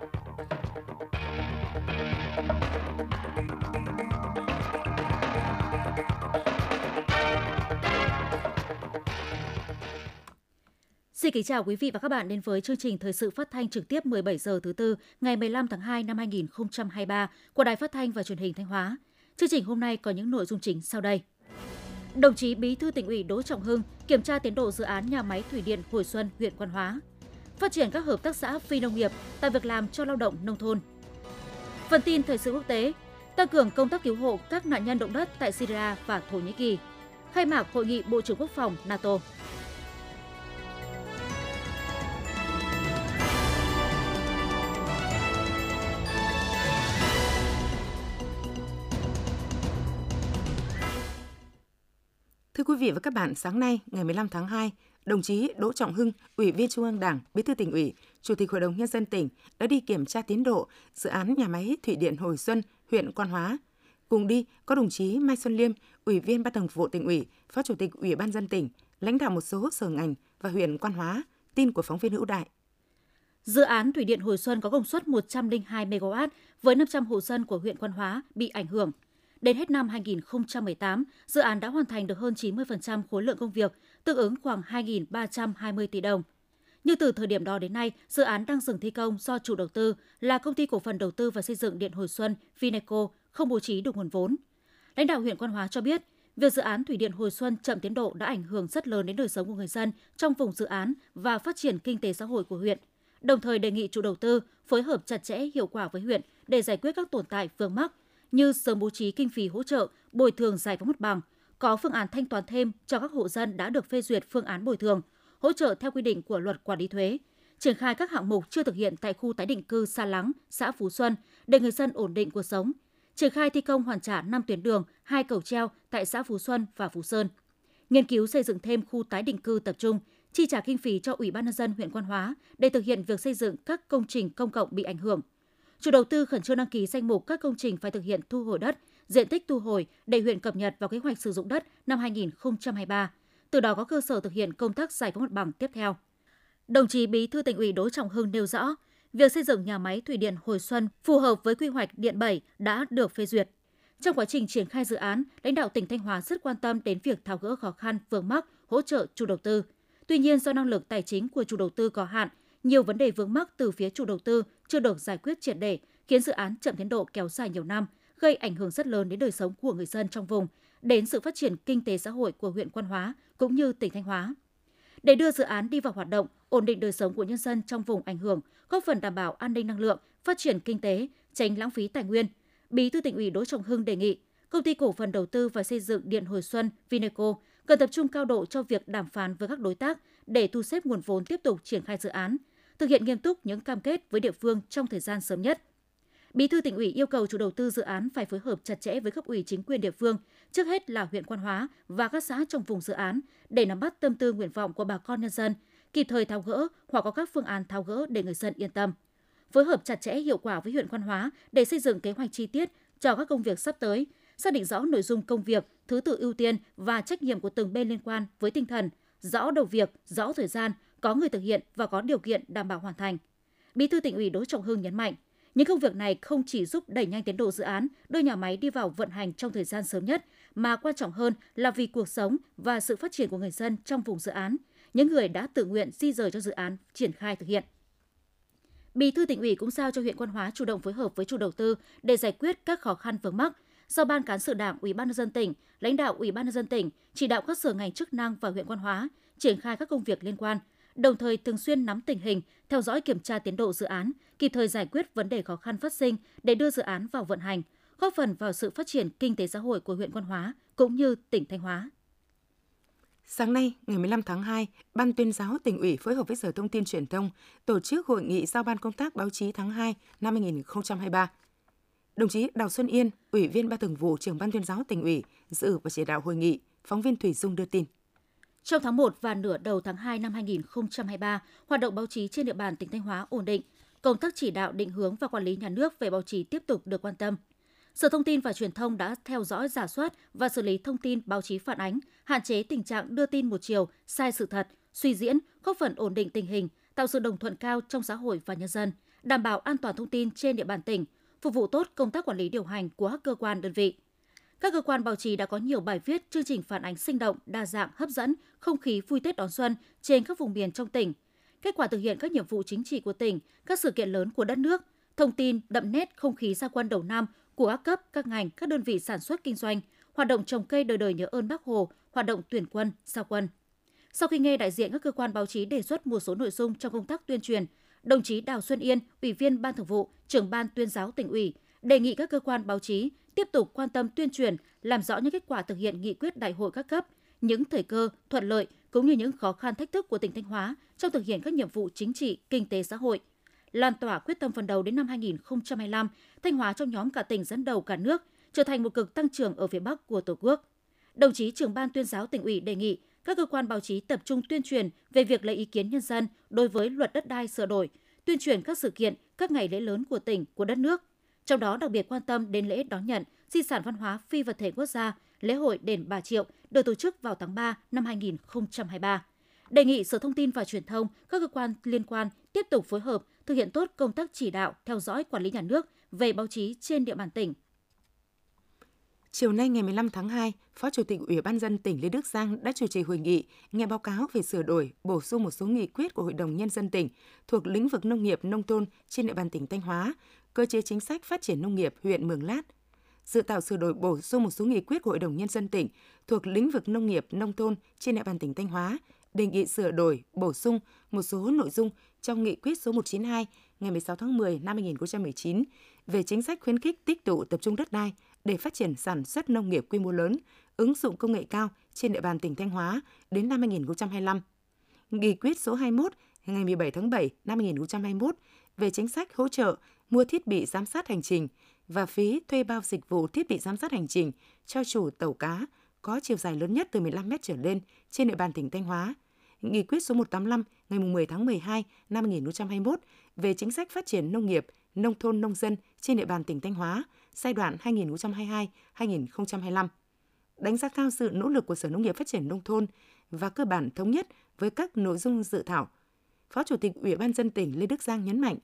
Xin kính chào quý vị và các bạn đến với chương trình thời sự phát thanh trực tiếp 17 giờ thứ Tư ngày 15 tháng 2 năm 2023 của Đài Phát thanh và Truyền hình Thanh Hóa. Chương trình hôm nay có những nội dung chính sau đây. Đồng chí Bí thư Tỉnh ủy Đỗ Trọng Hưng kiểm tra tiến độ dự án nhà máy thủy điện Hồi Xuân, huyện Quan Hóa. Phát triển các hợp tác xã phi nông nghiệp, tạo việc làm cho lao động nông thôn. Phần tin thời sự quốc tế, tăng cường công tác cứu hộ các nạn nhân động đất tại Syria và Thổ Nhĩ Kỳ. Khai mạc hội nghị Bộ trưởng Quốc phòng NATO. Thưa quý vị và các bạn, sáng nay, ngày 15 tháng 2, đồng chí Đỗ Trọng Hưng, Ủy viên Trung ương Đảng, Bí thư Tỉnh ủy, Chủ tịch Hội đồng Nhân dân tỉnh đã đi kiểm tra tiến độ dự án nhà máy thủy điện Hồi Xuân, huyện Quan Hóa. Cùng đi có đồng chí Mai Xuân Liêm, Ủy viên Ban Thường vụ Tỉnh ủy, Phó Chủ tịch Ủy ban nhân dân tỉnh, lãnh đạo một số sở ngành và huyện Quan Hóa. Tin của phóng viên Hữu Đại. Dự án thủy điện Hồi Xuân có công suất 102 MW với 500 hộ dân của huyện Quan Hóa bị ảnh hưởng. Đến hết năm 2018, dự án đã hoàn thành được hơn 90% khối lượng công việc, tương ứng khoảng 2.320 tỷ đồng. Nhưng từ thời điểm đó đến nay, dự án đang dừng thi công do chủ đầu tư là Công ty Cổ phần Đầu tư và Xây dựng Điện Hồi Xuân VNECO không bố trí được nguồn vốn. Lãnh đạo huyện Quan Hóa cho biết, việc dự án Thủy điện Hồi Xuân chậm tiến độ đã ảnh hưởng rất lớn đến đời sống của người dân trong vùng dự án và phát triển kinh tế xã hội của huyện, đồng thời đề nghị chủ đầu tư phối hợp chặt chẽ hiệu quả với huyện để giải quyết các tồn tại vướng mắc, như sớm bố trí kinh phí hỗ trợ, bồi thường giải phóng mặt bằng, có phương án thanh toán thêm cho các hộ dân đã được phê duyệt phương án bồi thường, hỗ trợ theo quy định của Luật Quản lý thuế, triển khai các hạng mục chưa thực hiện tại khu tái định cư Sa Lắng, xã Phú Xuân để người dân ổn định cuộc sống, triển khai thi công hoàn trả 5 tuyến đường, 2 cầu treo tại xã Phú Xuân và Phú Sơn, nghiên cứu xây dựng thêm khu tái định cư tập trung, chi trả kinh phí cho Ủy ban nhân dân huyện Quan Hóa để thực hiện việc xây dựng các công trình công cộng bị ảnh hưởng. Chủ đầu tư khẩn trương đăng ký danh mục các công trình phải thực hiện thu hồi đất, diện tích thu hồi để huyện cập nhật vào kế hoạch sử dụng đất năm 2023, từ đó có cơ sở thực hiện công tác giải phóng mặt bằng tiếp theo. Đồng chí Bí thư Tỉnh ủy Đỗ Trọng Hưng nêu rõ, việc xây dựng nhà máy thủy điện Hồi Xuân phù hợp với quy hoạch điện 7 đã được phê duyệt. Trong quá trình triển khai dự án, lãnh đạo tỉnh Thanh Hóa rất quan tâm đến việc tháo gỡ khó khăn, vướng mắc, hỗ trợ chủ đầu tư. Tuy nhiên, do năng lực tài chính của chủ đầu tư có hạn, nhiều vấn đề vướng mắc từ phía chủ đầu tư chưa được giải quyết triệt để, khiến dự án chậm tiến độ kéo dài nhiều năm, gây ảnh hưởng rất lớn đến đời sống của người dân trong vùng, đến sự phát triển kinh tế xã hội của huyện Quan Hóa cũng như tỉnh Thanh Hóa. Để đưa dự án đi vào hoạt động, ổn định đời sống của nhân dân trong vùng ảnh hưởng, góp phần đảm bảo an ninh năng lượng, phát triển kinh tế, tránh lãng phí tài nguyên, Bí thư Tỉnh ủy Đỗ Trọng Hưng đề nghị Công ty Cổ phần Đầu tư và Xây dựng Điện Hồi Xuân VNECO cần tập trung cao độ cho việc đàm phán với các đối tác để thu xếp nguồn vốn tiếp tục triển khai dự án, thực hiện nghiêm túc những cam kết với địa phương trong thời gian sớm nhất. Bí thư Tỉnh ủy yêu cầu chủ đầu tư dự án phải phối hợp chặt chẽ với cấp ủy chính quyền địa phương, trước hết là huyện Quan Hóa và các xã trong vùng dự án để nắm bắt tâm tư nguyện vọng của bà con nhân dân, kịp thời tháo gỡ hoặc có các phương án tháo gỡ để người dân yên tâm. Phối hợp chặt chẽ hiệu quả với huyện Quan Hóa để xây dựng kế hoạch chi tiết cho các công việc sắp tới, xác định rõ nội dung công việc, thứ tự ưu tiên và trách nhiệm của từng bên liên quan với tinh thần rõ đầu việc, rõ thời gian, có người thực hiện và có điều kiện đảm bảo hoàn thành. Bí thư Tỉnh ủy Đỗ Trọng Hưng nhấn mạnh, những công việc này không chỉ giúp đẩy nhanh tiến độ dự án, đưa nhà máy đi vào vận hành trong thời gian sớm nhất, mà quan trọng hơn là vì cuộc sống và sự phát triển của người dân trong vùng dự án, những người đã tự nguyện di rời cho dự án triển khai thực hiện. Bí thư Tỉnh ủy cũng giao cho huyện Quan Hóa chủ động phối hợp với chủ đầu tư để giải quyết các khó khăn vướng mắc. Do Ban Cán sự Đảng, Ủy ban nhân dân tỉnh, lãnh đạo Ủy ban nhân dân tỉnh chỉ đạo các sở ngành chức năng và huyện Quan Hóa triển khai các công việc liên quan, đồng thời thường xuyên nắm tình hình, theo dõi kiểm tra tiến độ dự án, kịp thời giải quyết vấn đề khó khăn phát sinh để đưa dự án vào vận hành, góp phần vào sự phát triển kinh tế xã hội của huyện Quan Hóa cũng như tỉnh Thanh Hóa. Sáng nay, ngày 15 tháng 2, Ban Tuyên giáo Tỉnh ủy phối hợp với Sở Thông tin Truyền thông tổ chức hội nghị giao ban công tác báo chí tháng 2 năm 2023. Đồng chí Đào Xuân Yên, Ủy viên Ban Thường vụ, Trưởng Ban Tuyên giáo Tỉnh ủy dự và chỉ đạo hội nghị, phóng viên Thủy Dung đưa tin. Trong tháng 1 và nửa đầu tháng 2 năm 2023, hoạt động báo chí trên địa bàn tỉnh Thanh Hóa ổn định, công tác chỉ đạo định hướng và quản lý nhà nước về báo chí tiếp tục được quan tâm. Sở Thông tin và Truyền thông đã theo dõi, rà soát và xử lý thông tin báo chí phản ánh, hạn chế tình trạng đưa tin một chiều, sai sự thật, suy diễn, góp phần ổn định tình hình, tạo sự đồng thuận cao trong xã hội và nhân dân, đảm bảo an toàn thông tin trên địa bàn tỉnh, phục vụ tốt công tác quản lý điều hành của các cơ quan đơn vị. Các cơ quan báo chí đã có nhiều bài viết, chương trình phản ánh sinh động, đa dạng, hấp dẫn, không khí vui Tết đón xuân trên các vùng miền trong tỉnh. Kết quả thực hiện các nhiệm vụ chính trị của tỉnh, các sự kiện lớn của đất nước, thông tin đậm nét không khí ra quân đầu năm của các cấp, các ngành, các đơn vị sản xuất kinh doanh, hoạt động trồng cây đời đời nhớ ơn Bác Hồ, hoạt động tuyển quân, ra quân. Sau khi nghe đại diện các cơ quan báo chí đề xuất một số nội dung trong công tác tuyên truyền, đồng chí Đào Xuân Yên, Ủy viên Ban Thường vụ, Trưởng Ban Tuyên giáo Tỉnh ủy, đề nghị các cơ quan báo chí tiếp tục quan tâm tuyên truyền, làm rõ những kết quả thực hiện nghị quyết đại hội các cấp, những thời cơ, thuận lợi cũng như những khó khăn thách thức của tỉnh Thanh Hóa trong thực hiện các nhiệm vụ chính trị, kinh tế xã hội. Lan tỏa quyết tâm phấn đấu đến năm 2025, Thanh Hóa trong nhóm cả tỉnh dẫn đầu cả nước, trở thành một cực tăng trưởng ở phía Bắc của Tổ quốc. Đồng chí Trưởng Ban Tuyên giáo Tỉnh ủy đề nghị các cơ quan báo chí tập trung tuyên truyền về việc lấy ý kiến nhân dân đối với Luật Đất đai sửa đổi, tuyên truyền các sự kiện, các ngày lễ lớn của tỉnh, của đất nước. Trong đó đặc biệt quan tâm đến lễ đón nhận di sản văn hóa phi vật thể quốc gia, lễ hội Đền Bà Triệu được tổ chức vào tháng 3 năm 2023. Đề nghị Sở Thông tin và Truyền thông, các cơ quan liên quan tiếp tục phối hợp thực hiện tốt công tác chỉ đạo, theo dõi quản lý nhà nước về báo chí trên địa bàn tỉnh. Chiều nay ngày 15 tháng 2, Phó Chủ tịch Ủy ban nhân dân tỉnh Lê Đức Giang đã chủ trì hội nghị nghe báo cáo về sửa đổi, bổ sung một số nghị quyết của Hội đồng nhân dân tỉnh thuộc lĩnh vực nông nghiệp nông thôn trên địa bàn tỉnh Thanh Hóa, cơ chế chính sách phát triển nông nghiệp huyện Mường Lát. Dự thảo sửa đổi bổ sung một số nghị quyết của Hội đồng nhân dân tỉnh thuộc lĩnh vực nông nghiệp nông thôn trên địa bàn tỉnh Thanh Hóa, đề nghị sửa đổi, bổ sung một số nội dung trong nghị quyết số 192 ngày 16 tháng 10 năm 2019 về chính sách khuyến khích tích tụ tập trung đất đai để phát triển sản xuất nông nghiệp quy mô lớn, ứng dụng công nghệ cao trên địa bàn tỉnh Thanh Hóa đến năm 2025. Nghị quyết số 21 ngày 17 tháng 7 năm 2021 về chính sách hỗ trợ mua thiết bị giám sát hành trình và phí thuê bao dịch vụ thiết bị giám sát hành trình cho chủ tàu cá có chiều dài lớn nhất từ 15 mét trở lên trên địa bàn tỉnh Thanh Hóa. Nghị quyết số 185 ngày 10 tháng 12 năm 2021 về chính sách phát triển nông nghiệp, nông thôn nông dân trên địa bàn tỉnh Thanh Hóa giai đoạn 2022-2025. Đánh giá cao sự nỗ lực của Sở Nông nghiệp Phát triển Nông thôn và cơ bản thống nhất với các nội dung dự thảo. Phó Chủ tịch Ủy ban nhân dân tỉnh Lê Đức Giang nhấn mạnh,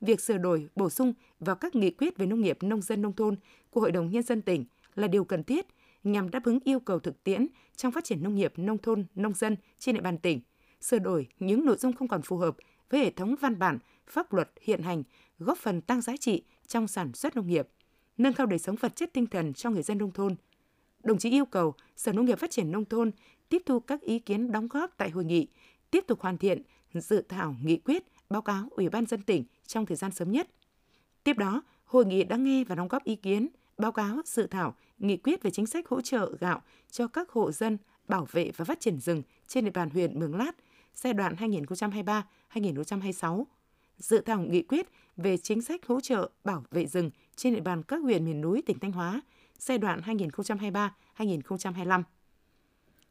việc sửa đổi, bổ sung vào các nghị quyết về nông nghiệp, nông dân, nông thôn của Hội đồng Nhân dân tỉnh là điều cần thiết nhằm đáp ứng yêu cầu thực tiễn trong phát triển nông nghiệp, nông thôn, nông dân trên địa bàn tỉnh, sửa đổi những nội dung không còn phù hợp với hệ thống văn bản, pháp luật hiện hành, góp phần tăng giá trị trong sản xuất nông nghiệp, nâng cao đời sống vật chất tinh thần cho người dân nông thôn. Đồng chí yêu cầu Sở Nông nghiệp Phát triển Nông thôn tiếp thu các ý kiến đóng góp tại hội nghị, tiếp tục hoàn thiện dự thảo nghị quyết, báo cáo Ủy ban nhân dân tỉnh trong thời gian sớm nhất. Tiếp đó, hội nghị đã nghe và đóng góp ý kiến, báo cáo dự thảo nghị quyết về chính sách hỗ trợ gạo cho các hộ dân bảo vệ và phát triển rừng trên địa bàn huyện Mường Lát giai đoạn 2023-2026. Dự thảo nghị quyết về chính sách hỗ trợ bảo vệ rừng trên địa bàn các huyện miền núi tỉnh Thanh Hóa giai đoạn 2023-2025.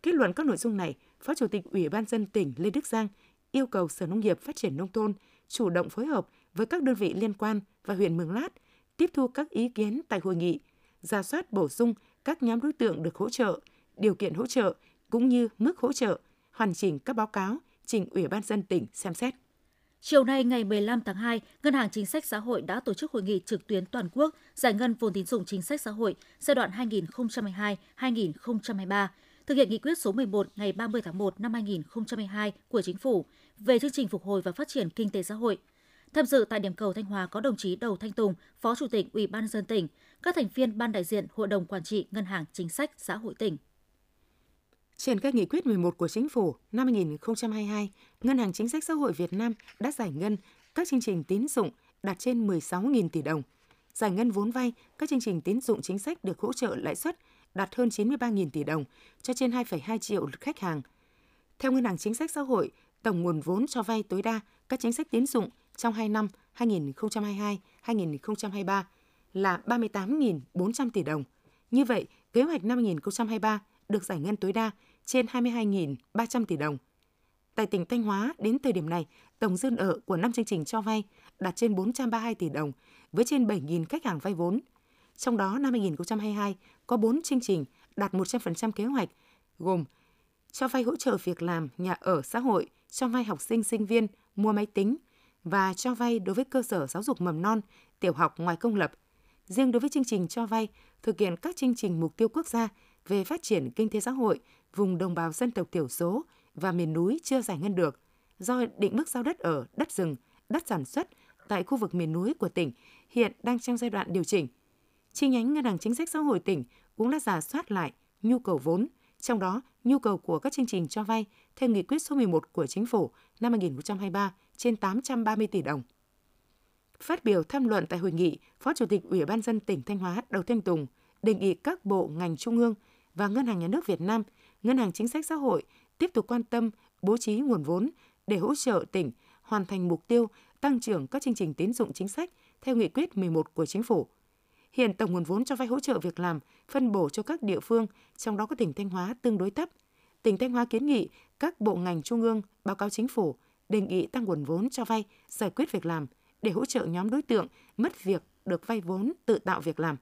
Kết luận các nội dung này, Phó Chủ tịch Ủy ban nhân dân tỉnh Lê Đức Giang yêu cầu Sở Nông nghiệp Phát triển Nông thôn chủ động phối hợp với các đơn vị liên quan và huyện Mường Lát tiếp thu các ý kiến tại hội nghị, rà soát bổ sung các nhóm đối tượng được hỗ trợ, điều kiện hỗ trợ cũng như mức hỗ trợ, hoàn chỉnh các báo cáo trình Ủy ban nhân dân tỉnh xem xét. Chiều nay ngày 15 tháng 2, Ngân hàng Chính sách Xã hội đã tổ chức hội nghị trực tuyến toàn quốc giải ngân vốn tín dụng chính sách xã hội giai đoạn 2012-2023, thực hiện nghị quyết số 11 ngày 30 tháng 1 năm 2012 của Chính phủ về chương trình phục hồi và phát triển kinh tế xã hội. Tham dự tại điểm cầu Thanh Hóa có đồng chí Đầu Thanh Tùng, Phó Chủ tịch Ủy ban nhân dân tỉnh, các thành viên Ban đại diện Hội đồng Quản trị Ngân hàng Chính sách Xã hội tỉnh. Trên các nghị quyết 11 của Chính phủ năm 2022, Ngân hàng Chính sách Xã hội Việt Nam đã giải ngân các chương trình tín dụng đạt trên 16.000 tỷ đồng, giải ngân vốn vay các chương trình tín dụng chính sách được hỗ trợ lãi suất đạt hơn 93.000 tỷ đồng cho trên 2,2 triệu khách hàng. Theo Ngân hàng Chính sách Xã hội, tổng nguồn vốn cho vay tối đa các chính sách tín dụng trong 2 năm 2022-2023 là 38.400 tỷ đồng. Như vậy, kế hoạch năm 2023 được giải ngân tối đa trên 22.300 tỷ đồng. Tại tỉnh Thanh Hóa, đến thời điểm này, tổng dư nợ của 5 chương trình cho vay đạt trên 432 tỷ đồng với trên 7.000 khách hàng vay vốn. Trong đó, năm 2022 có 4 chương trình đạt 100% kế hoạch, gồm cho vay hỗ trợ việc làm, nhà ở xã hội, cho vay học sinh, sinh viên, mua máy tính, và cho vay đối với cơ sở giáo dục mầm non, tiểu học ngoài công lập. Riêng đối với chương trình cho vay, thực hiện các chương trình mục tiêu quốc gia về phát triển kinh tế xã hội vùng đồng bào dân tộc thiểu số và miền núi chưa giải ngân được, do định mức giao đất ở, đất rừng, đất sản xuất tại khu vực miền núi của tỉnh hiện đang trong giai đoạn điều chỉnh. Chi nhánh Ngân hàng Chính sách Xã hội tỉnh cũng đã rà soát lại nhu cầu vốn, trong đó nhu cầu của các chương trình cho vay theo nghị quyết số 11 của Chính phủ năm 2023 trên 830 tỷ đồng. Phát biểu tham luận tại hội nghị, Phó Chủ tịch Ủy ban nhân dân tỉnh Thanh Hóa Đầu Thanh Tùng đề nghị các bộ ngành trung ương và Ngân hàng Nhà nước Việt Nam, Ngân hàng Chính sách Xã hội tiếp tục quan tâm bố trí nguồn vốn để hỗ trợ tỉnh hoàn thành mục tiêu tăng trưởng các chương trình tín dụng chính sách theo nghị quyết 11 của Chính phủ. Hiện tổng nguồn vốn cho vay hỗ trợ việc làm phân bổ cho các địa phương, trong đó có tỉnh Thanh Hóa tương đối thấp. Tỉnh Thanh Hóa kiến nghị các bộ ngành trung ương báo cáo Chính phủ đề nghị tăng nguồn vốn cho vay giải quyết việc làm để hỗ trợ nhóm đối tượng mất việc được vay vốn tự tạo việc làm.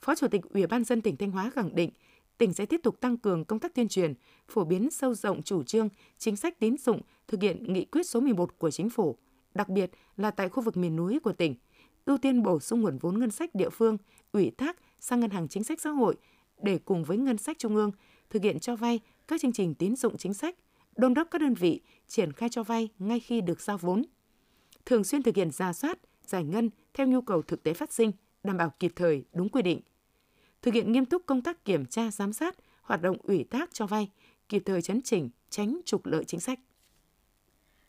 Phó Chủ tịch Ủy ban nhân dân tỉnh Thanh Hóa khẳng định tỉnh sẽ tiếp tục tăng cường công tác tuyên truyền, phổ biến sâu rộng chủ trương, chính sách tín dụng thực hiện nghị quyết số 11 của Chính phủ, đặc biệt là tại khu vực miền núi của tỉnh, ưu tiên bổ sung nguồn vốn ngân sách địa phương ủy thác sang Ngân hàng Chính sách Xã hội để cùng với ngân sách trung ương thực hiện cho vay các chương trình tín dụng chính sách, đôn đốc các đơn vị triển khai cho vay ngay khi được giao vốn, thường xuyên thực hiện rà soát, giải ngân theo nhu cầu thực tế phát sinh, đảm bảo kịp thời, đúng quy định. Thực hiện nghiêm túc công tác kiểm tra, giám sát hoạt động ủy thác cho vay, kịp thời chấn chỉnh, tránh trục lợi chính sách.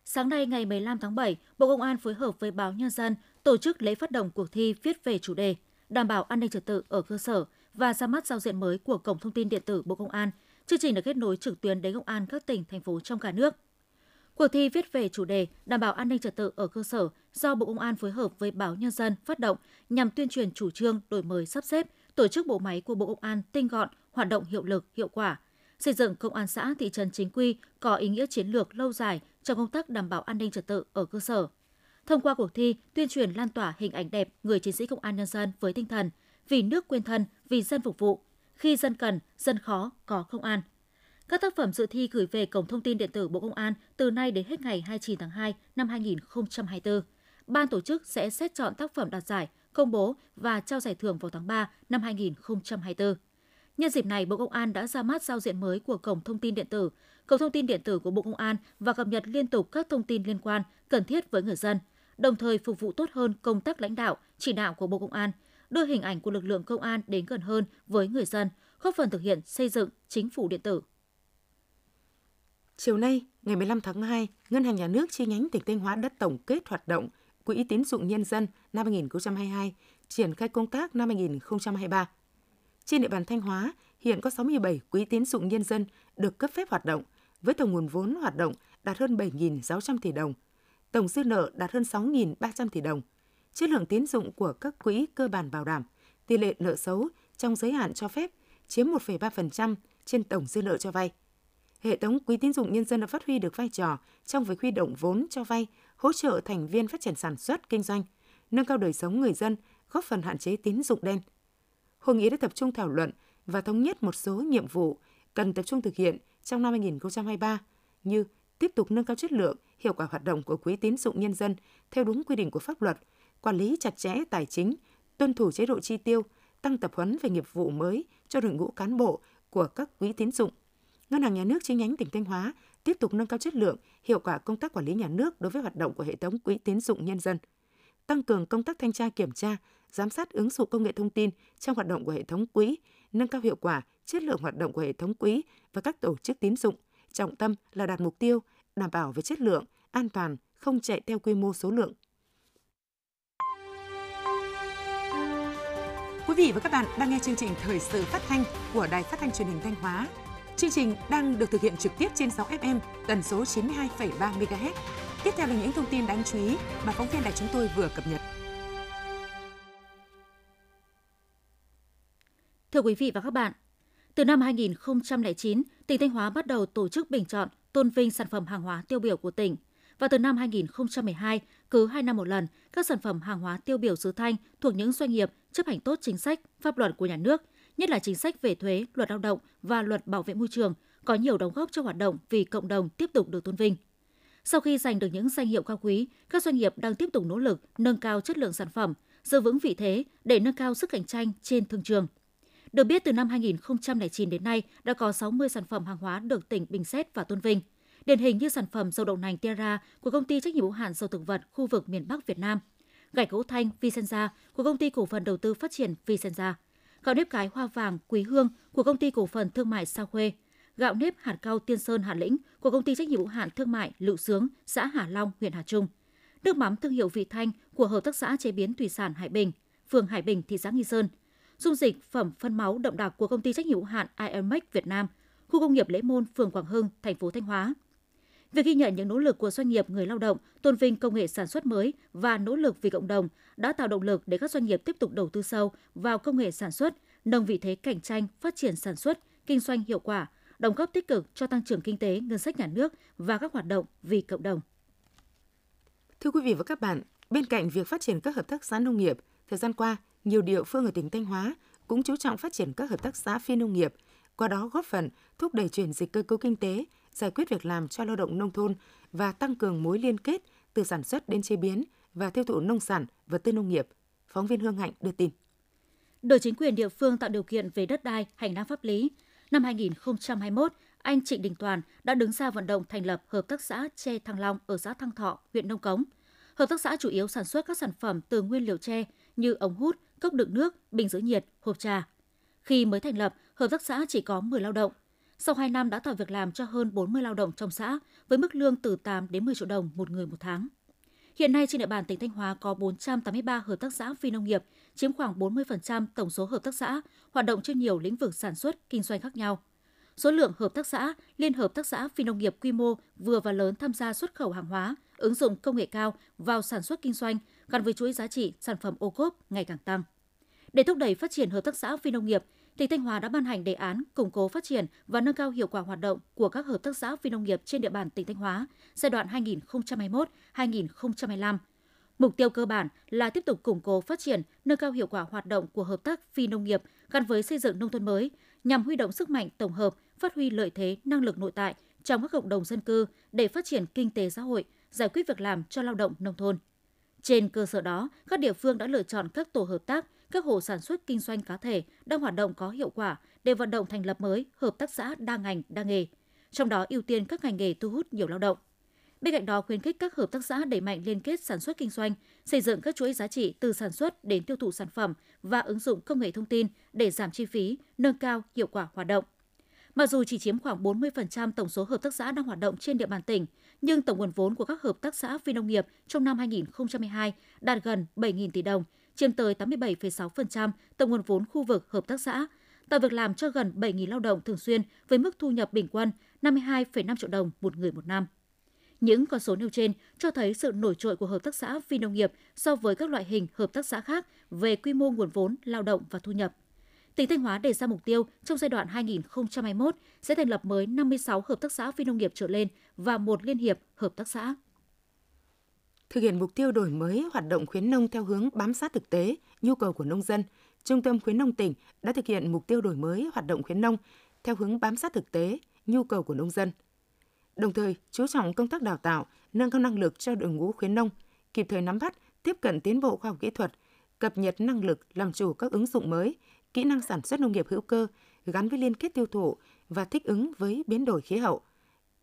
Sáng nay ngày 15 tháng 7, Bộ Công an phối hợp với Báo Nhân dân tổ chức lễ phát động cuộc thi viết về chủ đề Đảm bảo an ninh trật tự ở cơ sở và ra mắt giao diện mới của Cổng Thông tin Điện tử Bộ Công an. Chương trình được kết nối trực tuyến đến công an các tỉnh, thành phố trong cả nước. Cuộc thi viết về chủ đề Đảm bảo an ninh trật tự ở cơ sở do Bộ Công an phối hợp với Báo Nhân dân phát động nhằm tuyên truyền chủ trương đổi mới sắp xếp, tổ chức bộ máy của Bộ Công an tinh gọn, hoạt động hiệu lực, hiệu quả, xây dựng công an xã, thị trấn chính quy có ý nghĩa chiến lược lâu dài trong công tác đảm bảo an ninh trật tự ở cơ sở. Thông qua cuộc thi, tuyên truyền lan tỏa hình ảnh đẹp người chiến sĩ công an nhân dân với tinh thần vì nước quên thân, vì dân phục vụ, khi dân cần, dân khó có công an. Các tác phẩm dự thi gửi về Cổng Thông tin Điện tử Bộ Công an từ nay đến hết ngày 29 tháng 2 năm 2024. Ban tổ chức sẽ xét chọn tác phẩm đạt giải, công bố và trao giải thưởng vào tháng 3 năm 2024. Nhân dịp này, Bộ Công an đã ra mắt giao diện mới của Cổng Thông tin Điện tử, Cổng Thông tin Điện tử của Bộ Công an và cập nhật liên tục các thông tin liên quan cần thiết với người dân, đồng thời phục vụ tốt hơn công tác lãnh đạo, chỉ đạo của Bộ Công an, đưa hình ảnh của lực lượng công an đến gần hơn với người dân, góp phần thực hiện xây dựng chính phủ điện tử. Chiều nay, ngày 15 tháng 2, Ngân hàng Nhà nước chi nhánh tỉnh Thanh Hóa đã tổng kết hoạt động Quỹ tín dụng nhân dân năm 2022, triển khai công tác năm 2023. Trên địa bàn Thanh Hóa, hiện có 67 quỹ tín dụng nhân dân được cấp phép hoạt động, với tổng nguồn vốn hoạt động đạt hơn 7.600 tỷ đồng, tổng dư nợ đạt hơn 6.300 tỷ đồng. Chất lượng tín dụng của các quỹ cơ bản bảo đảm, tỷ lệ nợ xấu trong giới hạn cho phép chiếm 1,3% trên tổng dư nợ cho vay. Hệ thống quỹ tín dụng nhân dân đã phát huy được vai trò trong việc huy động vốn cho vay, hỗ trợ thành viên phát triển sản xuất, kinh doanh, nâng cao đời sống người dân, góp phần hạn chế tín dụng đen. Hội nghị đã tập trung thảo luận và thống nhất một số nhiệm vụ cần tập trung thực hiện trong năm 2023 như tiếp tục nâng cao chất lượng, hiệu quả hoạt động của quỹ tín dụng nhân dân theo đúng quy định của pháp luật, quản lý chặt chẽ tài chính, tuân thủ chế độ chi tiêu, tăng tập huấn về nghiệp vụ mới cho đội ngũ cán bộ của các quỹ tín dụng. Ngân hàng Nhà nước chi nhánh tỉnh Thanh Hóa tiếp tục nâng cao chất lượng, hiệu quả công tác quản lý nhà nước đối với hoạt động của hệ thống quỹ tín dụng nhân dân, tăng cường công tác thanh tra kiểm tra, giám sát ứng dụng công nghệ thông tin trong hoạt động của hệ thống quỹ, nâng cao hiệu quả, chất lượng hoạt động của hệ thống quỹ và các tổ chức tín dụng, trọng tâm là đạt mục tiêu đảm bảo về chất lượng, an toàn, không chạy theo quy mô số lượng. Quý vị và các bạn đang nghe chương trình thời sự phát thanh của Đài Phát thanh Truyền hình Thanh Hóa. Chương trình đang được thực hiện trực tiếp trên sóng FM tần số 92,3 MHz. Tiếp theo là những thông tin đáng chú ý mà phóng viên đài chúng tôi vừa cập nhật. Thưa quý vị và các bạn, từ năm 2009, tỉnh Thanh Hóa bắt đầu tổ chức bình chọn tôn vinh sản phẩm hàng hóa tiêu biểu của tỉnh. Và từ năm 2012, cứ 2 năm một lần, các sản phẩm hàng hóa tiêu biểu xứ Thanh thuộc những doanh nghiệp chấp hành tốt chính sách, pháp luật của nhà nước, nhất là chính sách về thuế, luật lao động và luật bảo vệ môi trường, có nhiều đóng góp cho hoạt động vì cộng đồng tiếp tục được tôn vinh. Sau khi giành được những danh hiệu cao quý, các doanh nghiệp đang tiếp tục nỗ lực nâng cao chất lượng sản phẩm, giữ vững vị thế để nâng cao sức cạnh tranh trên thương trường. Được biết, từ năm 2009 đến nay, đã có 60 sản phẩm hàng hóa được tỉnh bình xét và tôn vinh. Điển hình như sản phẩm dầu đậu nành Tiara của công ty trách nhiệm hữu hạn dầu thực vật khu vực miền Bắc Việt Nam, gạch gỗ Thanh Vicenza của công ty cổ phần đầu tư phát triển Vicenza, gạo nếp cái hoa vàng Quý Hương của công ty cổ phần thương mại Sao Khuê, gạo nếp hạt cao Tiên Sơn Hà Lĩnh của công ty trách nhiệm hữu hạn thương mại Lựu Xướng, xã Hà Long, huyện Hà Trung, nước mắm thương hiệu Vị Thanh của hợp tác xã chế biến thủy sản Hải Bình, phường Hải Bình, thị xã Nghi Sơn, dung dịch phẩm phân máu đậm đặc của công ty trách nhiệm hữu hạn IMX Việt Nam, khu công nghiệp Lễ Môn, phường Quảng Hưng, thành phố Thanh Hóa. Việc ghi nhận những nỗ lực của doanh nghiệp, người lao động, tôn vinh công nghệ sản xuất mới và nỗ lực vì cộng đồng đã tạo động lực để các doanh nghiệp tiếp tục đầu tư sâu vào công nghệ sản xuất, nâng vị thế cạnh tranh, phát triển sản xuất, kinh doanh hiệu quả, đóng góp tích cực cho tăng trưởng kinh tế, ngân sách nhà nước và các hoạt động vì cộng đồng. Thưa quý vị và các bạn, bên cạnh việc phát triển các hợp tác xã nông nghiệp, thời gian qua, nhiều địa phương ở tỉnh Thanh Hóa cũng chú trọng phát triển các hợp tác xã phi nông nghiệp, qua đó góp phần thúc đẩy chuyển dịch cơ cấu kinh tế, giải quyết việc làm cho lao động nông thôn và tăng cường mối liên kết từ sản xuất đến chế biến và tiêu thụ nông sản, vật tư nông nghiệp. Phóng viên Hương Hạnh đưa tin. Được chính quyền địa phương tạo điều kiện về đất đai, hành lang pháp lý, năm 2021, anh Trịnh Đình Toàn đã đứng ra vận động thành lập hợp tác xã tre Thăng Long ở xã Thăng Thọ, huyện Nông Cống. Hợp tác xã chủ yếu sản xuất các sản phẩm từ nguyên liệu tre như ống hút, cốc đựng nước, bình giữ nhiệt, hộp trà. Khi mới thành lập, hợp tác xã chỉ có 10 lao động. Sau 2 năm đã tạo việc làm cho hơn 40 lao động trong xã với mức lương từ 8 đến 10 triệu đồng một người một tháng. Hiện nay trên địa bàn tỉnh Thanh Hóa có 483 hợp tác xã phi nông nghiệp, chiếm khoảng 40% tổng số hợp tác xã, hoạt động trên nhiều lĩnh vực sản xuất, kinh doanh khác nhau. Số lượng hợp tác xã, liên hợp tác xã phi nông nghiệp quy mô vừa và lớn tham gia xuất khẩu hàng hóa, ứng dụng công nghệ cao vào sản xuất kinh doanh gắn với chuỗi giá trị sản phẩm ô cốp ngày càng tăng. Để thúc đẩy phát triển hợp tác xã phi nông nghiệp, tỉnh Thanh Hóa đã ban hành đề án củng cố phát triển và nâng cao hiệu quả hoạt động của các hợp tác xã phi nông nghiệp trên địa bàn tỉnh Thanh Hóa giai đoạn 2021-2025. Mục tiêu cơ bản là tiếp tục củng cố phát triển, nâng cao hiệu quả hoạt động của hợp tác phi nông nghiệp gắn với xây dựng nông thôn mới, nhằm huy động sức mạnh tổng hợp, phát huy lợi thế, năng lực nội tại trong các cộng đồng dân cư để phát triển kinh tế xã hội, giải quyết việc làm cho lao động nông thôn. Trên cơ sở đó, các địa phương đã lựa chọn các tổ hợp tác, các hộ sản xuất kinh doanh cá thể đang hoạt động có hiệu quả để vận động thành lập mới hợp tác xã đa ngành, đa nghề, trong đó ưu tiên các ngành nghề thu hút nhiều lao động. Bên cạnh đó, khuyến khích các hợp tác xã đẩy mạnh liên kết sản xuất kinh doanh, xây dựng các chuỗi giá trị từ sản xuất đến tiêu thụ sản phẩm và ứng dụng công nghệ thông tin để giảm chi phí, nâng cao hiệu quả hoạt động. Mặc dù chỉ chiếm khoảng 40% tổng số hợp tác xã đang hoạt động trên địa bàn tỉnh, nhưng tổng nguồn vốn của các hợp tác xã phi nông nghiệp trong năm 2022 đạt gần 7.000 tỷ đồng, chiếm tới 87,6% tổng nguồn vốn khu vực hợp tác xã, tạo việc làm cho gần 7.000 lao động thường xuyên với mức thu nhập bình quân 52,5 triệu đồng một người một năm. Những con số nêu trên cho thấy sự nổi trội của hợp tác xã phi nông nghiệp so với các loại hình hợp tác xã khác về quy mô nguồn vốn, lao động và thu nhập. Tỉnh Thanh Hóa đề ra mục tiêu trong giai đoạn 2021 sẽ thành lập mới 56 hợp tác xã phi nông nghiệp trở lên và 1 liên hiệp hợp tác xã. Thực hiện mục tiêu đổi mới hoạt động khuyến nông theo hướng bám sát thực tế, nhu cầu của nông dân, Trung tâm khuyến nông tỉnh đã thực hiện mục tiêu đổi mới hoạt động khuyến nông theo hướng bám sát thực tế, nhu cầu của nông dân. Đồng thời, chú trọng công tác đào tạo, nâng cao năng lực cho đội ngũ khuyến nông, kịp thời nắm bắt, tiếp cận tiến bộ khoa học kỹ thuật, cập nhật năng lực làm chủ các ứng dụng mới, kỹ năng sản xuất nông nghiệp hữu cơ gắn với liên kết tiêu thụ và thích ứng với biến đổi khí hậu.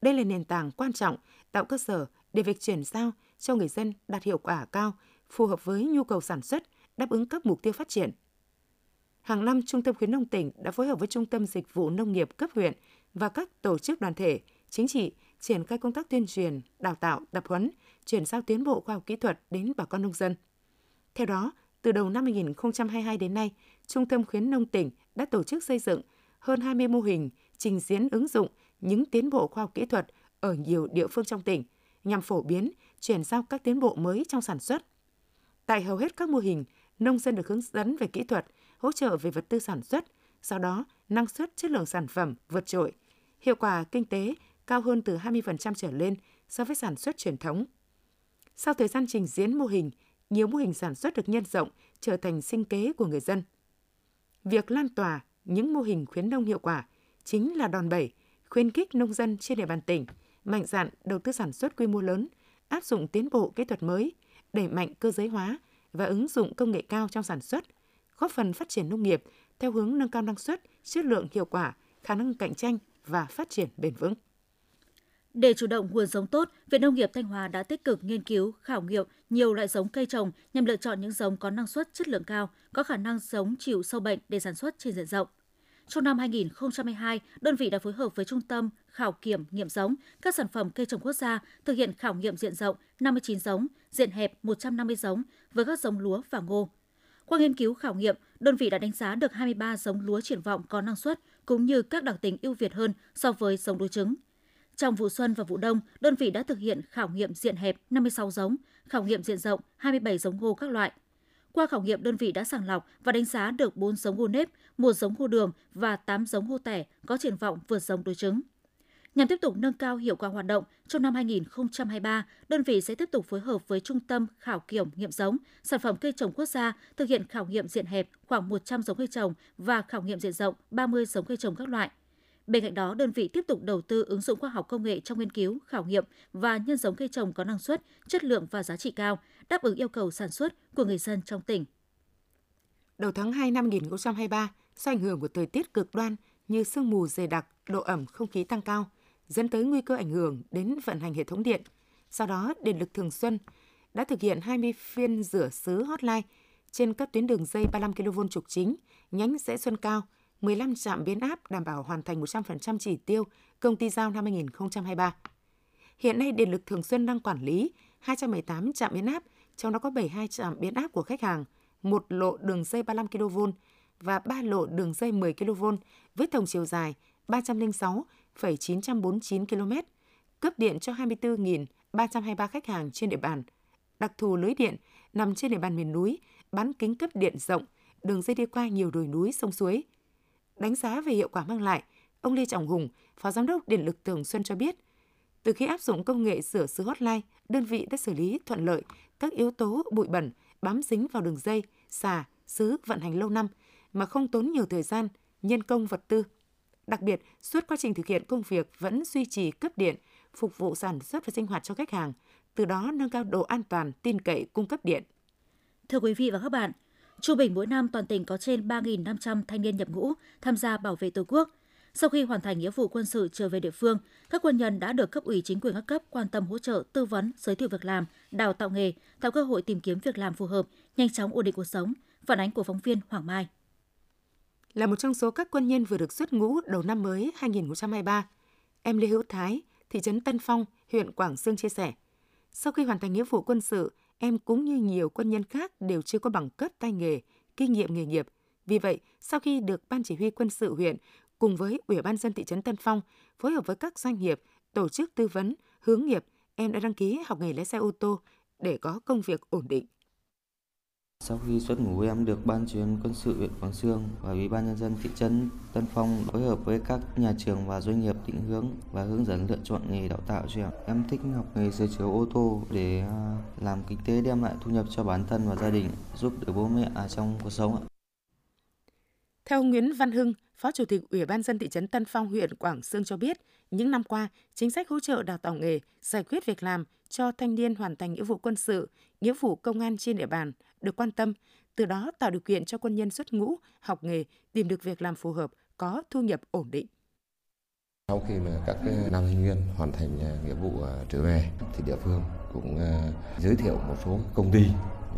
Đây là nền tảng quan trọng, tạo cơ sở để việc chuyển giao cho người dân đạt hiệu quả cao, phù hợp với nhu cầu sản xuất, đáp ứng các mục tiêu phát triển. Hàng năm, Trung tâm khuyến nông tỉnh đã phối hợp với Trung tâm Dịch vụ Nông nghiệp cấp huyện và các tổ chức đoàn thể, chính trị, triển khai công tác tuyên truyền, đào tạo, tập huấn, chuyển giao tiến bộ khoa học kỹ thuật đến bà con nông dân. Theo đó, từ đầu năm 2022 đến nay, Trung tâm khuyến nông tỉnh đã tổ chức xây dựng hơn 20 mô hình trình diễn ứng dụng những tiến bộ khoa học kỹ thuật ở nhiều địa phương trong tỉnh nhằm phổ biến, chuyển giao các tiến bộ mới trong sản xuất. Tại hầu hết các mô hình, nông dân được hướng dẫn về kỹ thuật, hỗ trợ về vật tư sản xuất, sau đó năng suất chất lượng sản phẩm vượt trội, hiệu quả kinh tế cao hơn từ 20% trở lên so với sản xuất truyền thống. Sau thời gian trình diễn mô hình, nhiều mô hình sản xuất được nhân rộng, trở thành sinh kế của người dân. Việc lan tỏa những mô hình khuyến nông hiệu quả chính là đòn bẩy, khuyến khích nông dân trên địa bàn tỉnh mạnh dạn đầu tư sản xuất quy mô lớn, áp dụng tiến bộ kỹ thuật mới, đẩy mạnh cơ giới hóa và ứng dụng công nghệ cao trong sản xuất, góp phần phát triển nông nghiệp theo hướng nâng cao năng suất, chất lượng hiệu quả, khả năng cạnh tranh và phát triển bền vững. Để chủ động nguồn giống tốt, Viện Nông nghiệp Thanh Hóa đã tích cực nghiên cứu, khảo nghiệm nhiều loại giống cây trồng nhằm lựa chọn những giống có năng suất, chất lượng cao, có khả năng chống chịu sâu bệnh để sản xuất trên diện rộng. Trong năm 2022, đơn vị đã phối hợp với Trung tâm Khảo kiểm nghiệm giống các sản phẩm cây trồng quốc gia thực hiện khảo nghiệm diện rộng 59 giống, diện hẹp 150 giống với các giống lúa và ngô. Qua nghiên cứu khảo nghiệm, đơn vị đã đánh giá được 23 giống lúa triển vọng có năng suất cũng như các đặc tính ưu việt hơn so với giống đối chứng. Trong vụ xuân và vụ đông, đơn vị đã thực hiện khảo nghiệm diện hẹp 56 giống, khảo nghiệm diện rộng 27 giống ngô các loại. Qua khảo nghiệm, đơn vị đã sàng lọc và đánh giá được 4 giống ngô nếp, 1 giống ngô đường và 8 giống ngô tẻ có triển vọng vượt giống đối chứng. Nhằm tiếp tục nâng cao hiệu quả hoạt động, trong năm 2023, đơn vị sẽ tiếp tục phối hợp với Trung tâm Khảo kiểm nghiệm giống, sản phẩm cây trồng quốc gia thực hiện khảo nghiệm diện hẹp khoảng 100 giống cây trồng và khảo nghiệm diện rộng 30 giống cây trồng các loại. Bên cạnh đó, đơn vị tiếp tục đầu tư ứng dụng khoa học công nghệ trong nghiên cứu, khảo nghiệm và nhân giống cây trồng có năng suất, chất lượng và giá trị cao, đáp ứng yêu cầu sản xuất của người dân trong tỉnh. Đầu tháng 2 năm 2023, do ảnh hưởng của thời tiết cực đoan như sương mù dày đặc, độ ẩm không khí tăng cao, dẫn tới nguy cơ ảnh hưởng đến vận hành hệ thống điện. Sau đó, Điện lực Thường Xuân đã thực hiện 20 phiên rửa sứ hotline trên các tuyến đường dây 35 kV trục chính, nhánh Rẽ Xuân Cao, 15 trạm biến áp đảm bảo hoàn thành 100% chỉ tiêu công ty giao năm 2023. Hiện nay, Điện lực Thường Xuân đang quản lý 218 trạm biến áp, trong đó có 72 trạm biến áp của khách hàng, 1 lộ đường dây 35 kV và 3 lộ đường dây 10 kV với tổng chiều dài 306,949 km, cấp điện cho 24.323 khách hàng trên địa bàn. Đặc thù lưới điện nằm trên địa bàn miền núi, bán kính cấp điện rộng, đường dây đi qua nhiều đồi núi, sông suối. Đánh giá về hiệu quả mang lại, ông Lê Trọng Hùng, Phó Giám đốc Điện lực Thường Xuân cho biết, từ khi áp dụng công nghệ rửa sứ hotline, đơn vị đã xử lý thuận lợi các yếu tố bụi bẩn bám dính vào đường dây, xà, sứ vận hành lâu năm mà không tốn nhiều thời gian, nhân công vật tư. Đặc biệt, suốt quá trình thực hiện công việc vẫn duy trì cấp điện, phục vụ sản xuất và sinh hoạt cho khách hàng, từ đó nâng cao độ an toàn, tin cậy cung cấp điện. Thưa quý vị và các bạn, trung bình mỗi năm toàn tỉnh có trên 3.500 thanh niên nhập ngũ tham gia bảo vệ Tổ quốc. Sau khi hoàn thành nghĩa vụ quân sự trở về địa phương, các quân nhân đã được cấp ủy chính quyền các cấp quan tâm hỗ trợ, tư vấn, giới thiệu việc làm, đào tạo nghề, tạo cơ hội tìm kiếm việc làm phù hợp, nhanh chóng ổn định cuộc sống. Phản ánh của phóng viên Hoàng Mai. Là một trong số các quân nhân vừa được xuất ngũ đầu năm mới 2023, em Lê Hữu Thái, thị trấn Tân Phong, huyện Quảng Xương chia sẻ, sau khi hoàn thành nghĩa vụ quân sự, em cũng như nhiều quân nhân khác đều chưa có bằng cấp tay nghề, kinh nghiệm nghề nghiệp. Vì vậy, sau khi được Ban Chỉ huy Quân sự huyện cùng với Ủy ban dân thị trấn Tân Phong phối hợp với các doanh nghiệp, tổ chức tư vấn, hướng nghiệp, em đã đăng ký học nghề lái xe ô tô để có công việc ổn định. Sau khi xuất ngũ, em được Ban Chỉ huy Quân sự huyện Quảng Xương và Ủy ban nhân dân thị trấn Tân Phong phối hợp với các nhà trường và doanh nghiệp định hướng và hướng dẫn lựa chọn nghề đào tạo cho em. Em thích học nghề sửa chữa ô tô để làm kinh tế đem lại thu nhập cho bản thân và gia đình, giúp đỡ bố mẹ trong cuộc sống. Theo ông Nguyễn Văn Hưng, Phó Chủ tịch Ủy ban dân thị trấn Tân Phong, huyện Quảng Xương cho biết, những năm qua, chính sách hỗ trợ đào tạo nghề, giải quyết việc làm cho thanh niên hoàn thành nghĩa vụ quân sự, nghĩa vụ công an trên địa bàn được quan tâm, từ đó tạo điều kiện cho quân nhân xuất ngũ, học nghề, tìm được việc làm phù hợp, có thu nhập ổn định. Sau khi mà các nam thanh niên hoàn thành nghĩa vụ trở về, thì địa phương cũng giới thiệu một số công ty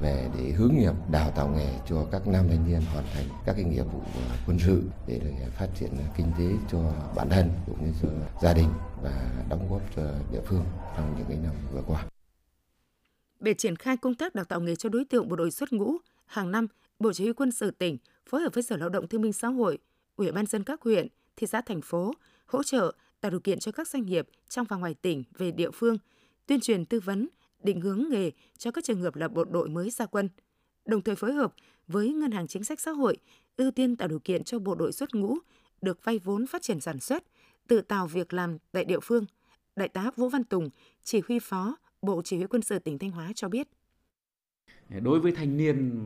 về để hướng nghiệp, đào tạo nghề cho các nam thanh niên hoàn thành các cái nghĩa vụ quân sự để phát triển kinh tế cho bản thân cũng như cho gia đình và đóng góp cho địa phương trong những cái năm vừa qua. Để triển khai công tác đào tạo nghề cho đối tượng bộ đội xuất ngũ, hàng năm Bộ Chỉ huy Quân sự tỉnh phối hợp với Sở Lao động Thương binh Xã hội, Ủy ban nhân dân các huyện, thị xã, thành phố hỗ trợ tạo điều kiện cho các doanh nghiệp trong và ngoài tỉnh về địa phương, tuyên truyền tư vấn, định hướng nghề cho các trường hợp là bộ đội mới ra quân. Đồng thời phối hợp với Ngân hàng Chính sách Xã hội ưu tiên tạo điều kiện cho bộ đội xuất ngũ được vay vốn phát triển sản xuất, tự tạo việc làm tại địa phương. Đại tá Vũ Văn Tùng, Chỉ huy Phó Bộ Chỉ huy Quân sự tỉnh Thanh Hóa cho biết. Đối với thanh niên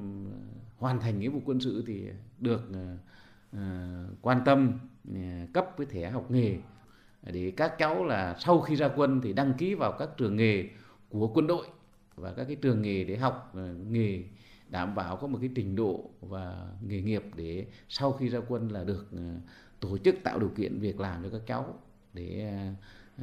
hoàn thành nghĩa vụ quân sự thì được quan tâm, cấp với thẻ học nghề, để các cháu là sau khi ra quân thì đăng ký vào các trường nghề của quân đội và các cái trường nghề để học nghề, đảm bảo có một cái trình độ và nghề nghiệp để sau khi ra quân là được tổ chức tạo điều kiện việc làm cho các cháu để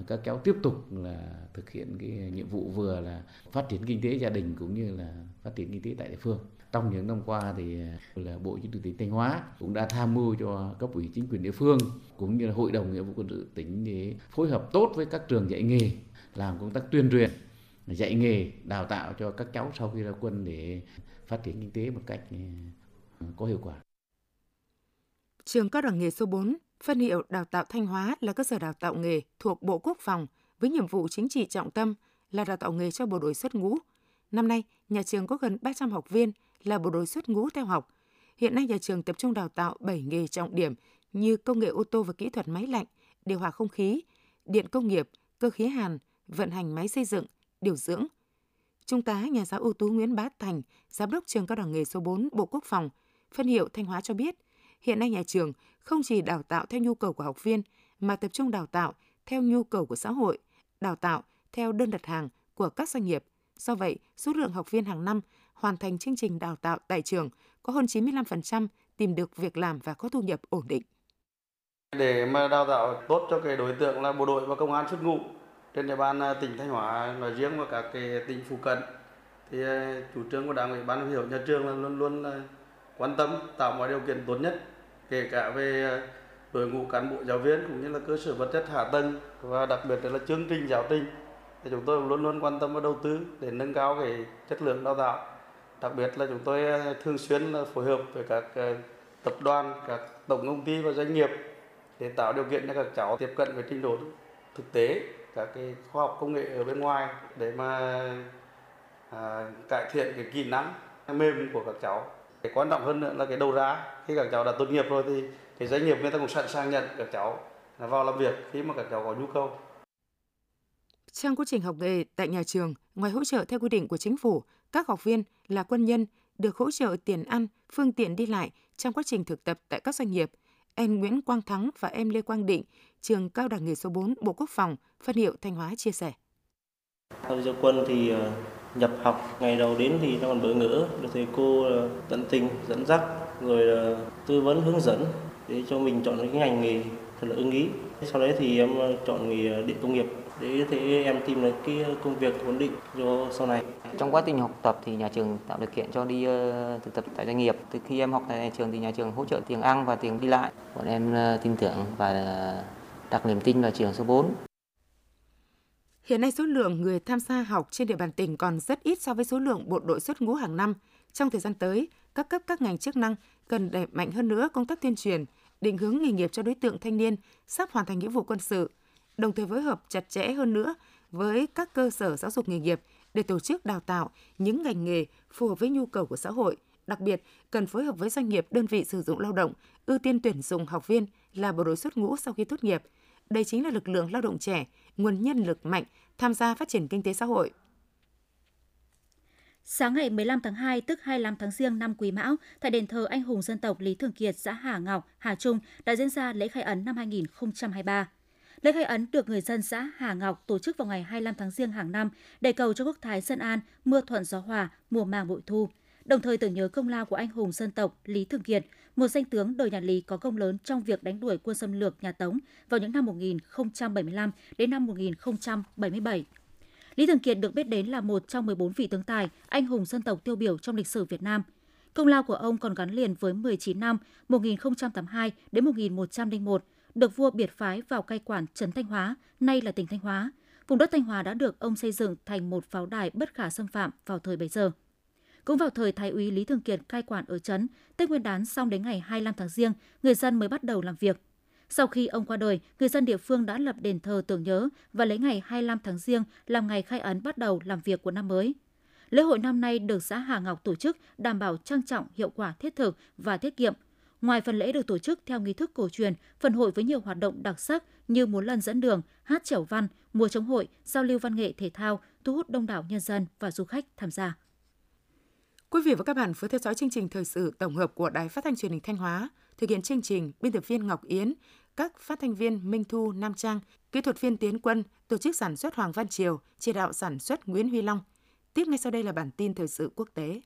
các cháu tiếp tục là thực hiện cái nhiệm vụ vừa là phát triển kinh tế gia đình cũng như là phát triển kinh tế tại địa phương. Trong những năm qua thì là Bộ Chính trị tỉnh Thanh Hóa cũng đã tham mưu cho cấp ủy chính quyền địa phương cũng như là Hội đồng Nghĩa vụ quân sự tỉnh để phối hợp tốt với các trường dạy nghề, làm công tác tuyên truyền, dạy nghề, đào tạo cho các cháu sau khi ra quân để phát triển kinh tế một cách có hiệu quả. Trường Cao đẳng nghề số 4, phân hiệu Đào tạo Thanh Hóa là cơ sở đào tạo nghề thuộc Bộ Quốc phòng với nhiệm vụ chính trị trọng tâm là đào tạo nghề cho bộ đội xuất ngũ. Năm nay, nhà trường có gần 300 học viên là bộ đội xuất ngũ theo học. Hiện nay nhà trường tập trung đào tạo 7 nghề trọng điểm như công nghệ ô tô và kỹ thuật máy lạnh, điều hòa không khí, điện công nghiệp, cơ khí hàn, vận hành máy xây dựng, điều dưỡng. Trung tá nhà giáo ưu tú Nguyễn Bá Thành, giám đốc trường Cao đẳng nghề số 4 Bộ Quốc phòng, phân hiệu Thanh Hóa cho biết, hiện nay nhà trường không chỉ đào tạo theo nhu cầu của học viên mà tập trung đào tạo theo nhu cầu của xã hội, đào tạo theo đơn đặt hàng của các doanh nghiệp. Do vậy, số lượng học viên hàng năm hoàn thành chương trình đào tạo tại trường có hơn 95% tìm được việc làm và có thu nhập ổn định. Để mà đào tạo tốt cho cái đối tượng là bộ đội và công an xuất ngũ trên địa bàn tỉnh Thanh Hóa nói riêng và các cái tỉnh phụ cận thì chủ trương của Đảng ủy Ban hiệu nhà trường là luôn luôn là quan tâm tạo mọi điều kiện tốt nhất, kể cả về đội ngũ cán bộ giáo viên cũng như là cơ sở vật chất hạ tầng và đặc biệt là chương trình giáo trình. Thì chúng tôi luôn luôn quan tâm và đầu tư để nâng cao cái chất lượng đào tạo. Đặc biệt là chúng tôi thường xuyên phối hợp với các tập đoàn, các tổng công ty và doanh nghiệp để tạo điều kiện cho các cháu tiếp cận với trình độ thực tế, các cái khoa học công nghệ ở bên ngoài để mà cải thiện cái kỹ năng mềm của các cháu. Cái quan trọng hơn nữa là cái đầu ra, khi các cháu đã tốt nghiệp rồi thì cái doanh nghiệp người ta cũng sẵn sàng nhận các cháu vào làm việc khi mà các cháu có nhu cầu. Trong quá trình học nghề tại nhà trường, ngoài hỗ trợ theo quy định của chính phủ, các học viên là quân nhân được hỗ trợ tiền ăn, phương tiện đi lại trong quá trình thực tập tại các doanh nghiệp. Em Nguyễn Quang Thắng và em Lê Quang Định, trường Cao đẳng nghề số 4 Bộ Quốc phòng, phân hiệu Thanh Hóa chia sẻ. Sau ra quân thì nhập học ngày đầu đến thì nó còn bỡ ngỡ, được thầy cô tận tình dẫn dắt rồi tư vấn hướng dẫn để cho mình chọn cái ngành nghề thật là ưng ý. Sau đấy thì em chọn nghề điện công nghiệp để thế em tìm được cái công việc ổn định cho sau này. Trong quá trình học tập thì nhà trường tạo điều kiện cho đi thực tập tại doanh nghiệp. Từ khi em học tại nhà trường thì nhà trường hỗ trợ tiền ăn và tiền đi lại. Bọn em tin tưởng và đặt niềm tin vào trường số 4. Hiện nay số lượng người tham gia học trên địa bàn tỉnh còn rất ít so với số lượng bộ đội xuất ngũ hàng năm. Trong thời gian tới, các cấp các ngành chức năng cần đẩy mạnh hơn nữa công tác tuyên truyền, định hướng nghề nghiệp cho đối tượng thanh niên sắp hoàn thành nghĩa vụ quân sự, đồng thời phối hợp chặt chẽ hơn nữa với các cơ sở giáo dục nghề nghiệp để tổ chức đào tạo những ngành nghề phù hợp với nhu cầu của xã hội. Đặc biệt, cần phối hợp với doanh nghiệp, đơn vị sử dụng lao động, ưu tiên tuyển dụng học viên là bộ đội xuất ngũ sau khi tốt nghiệp. Đây chính là lực lượng lao động trẻ, nguồn nhân lực mạnh, tham gia phát triển kinh tế xã hội. Sáng ngày 15 tháng 2, tức 25 tháng Giêng năm Quý Mão, tại đền thờ anh hùng dân tộc Lý Thường Kiệt, xã Hà Ngọc, Hà Trung đã diễn ra lễ khai ấn năm 2023. Lễ khai ấn được người dân xã Hà Ngọc tổ chức vào ngày 25 tháng Giêng hàng năm để cầu cho quốc thái dân an, mưa thuận gió hòa, mùa màng bội thu, đồng thời tưởng nhớ công lao của anh hùng dân tộc Lý Thường Kiệt, một danh tướng đời nhà Lý có công lớn trong việc đánh đuổi quân xâm lược nhà Tống vào những năm 1075 đến năm 1077. Lý Thường Kiệt được biết đến là một trong 14 vị tướng tài, anh hùng dân tộc tiêu biểu trong lịch sử Việt Nam. Công lao của ông còn gắn liền với 19 năm 1082 đến 1101, được vua biệt phái vào cai quản trấn Thanh Hóa, nay là tỉnh Thanh Hóa. Vùng đất Thanh Hóa đã được ông xây dựng thành một pháo đài bất khả xâm phạm vào thời bấy giờ. Cũng vào thời Thái úy Lý Thường Kiệt cai quản ở trấn, Tết Nguyên đán xong đến ngày 25 tháng Giêng, người dân mới bắt đầu làm việc. Sau khi ông qua đời, người dân địa phương đã lập đền thờ tưởng nhớ và lấy ngày 25 tháng Giêng làm ngày khai ấn bắt đầu làm việc của năm mới. Lễ hội năm nay được xã Hà Ngọc tổ chức đảm bảo trang trọng, hiệu quả, thiết thực và tiết kiệm. Ngoài phần lễ được tổ chức theo nghi thức cổ truyền, phần hội với nhiều hoạt động đặc sắc như múa lân dẫn đường, hát chèo văn, múa chống hội, giao lưu văn nghệ thể thao, thu hút đông đảo nhân dân và du khách tham gia. Quý vị và các bạn vừa theo dõi chương trình thời sự tổng hợp của Đài Phát thanh Truyền hình Thanh Hóa. Thực hiện chương trình, biên tập viên Ngọc Yến, các phát thanh viên Minh Thu, Nam Trang, kỹ thuật viên Tiến Quân, tổ chức sản xuất Hoàng Văn Triều, chỉ đạo sản xuất Nguyễn Huy Long. Tiếp ngay sau đây là bản tin thời sự quốc tế.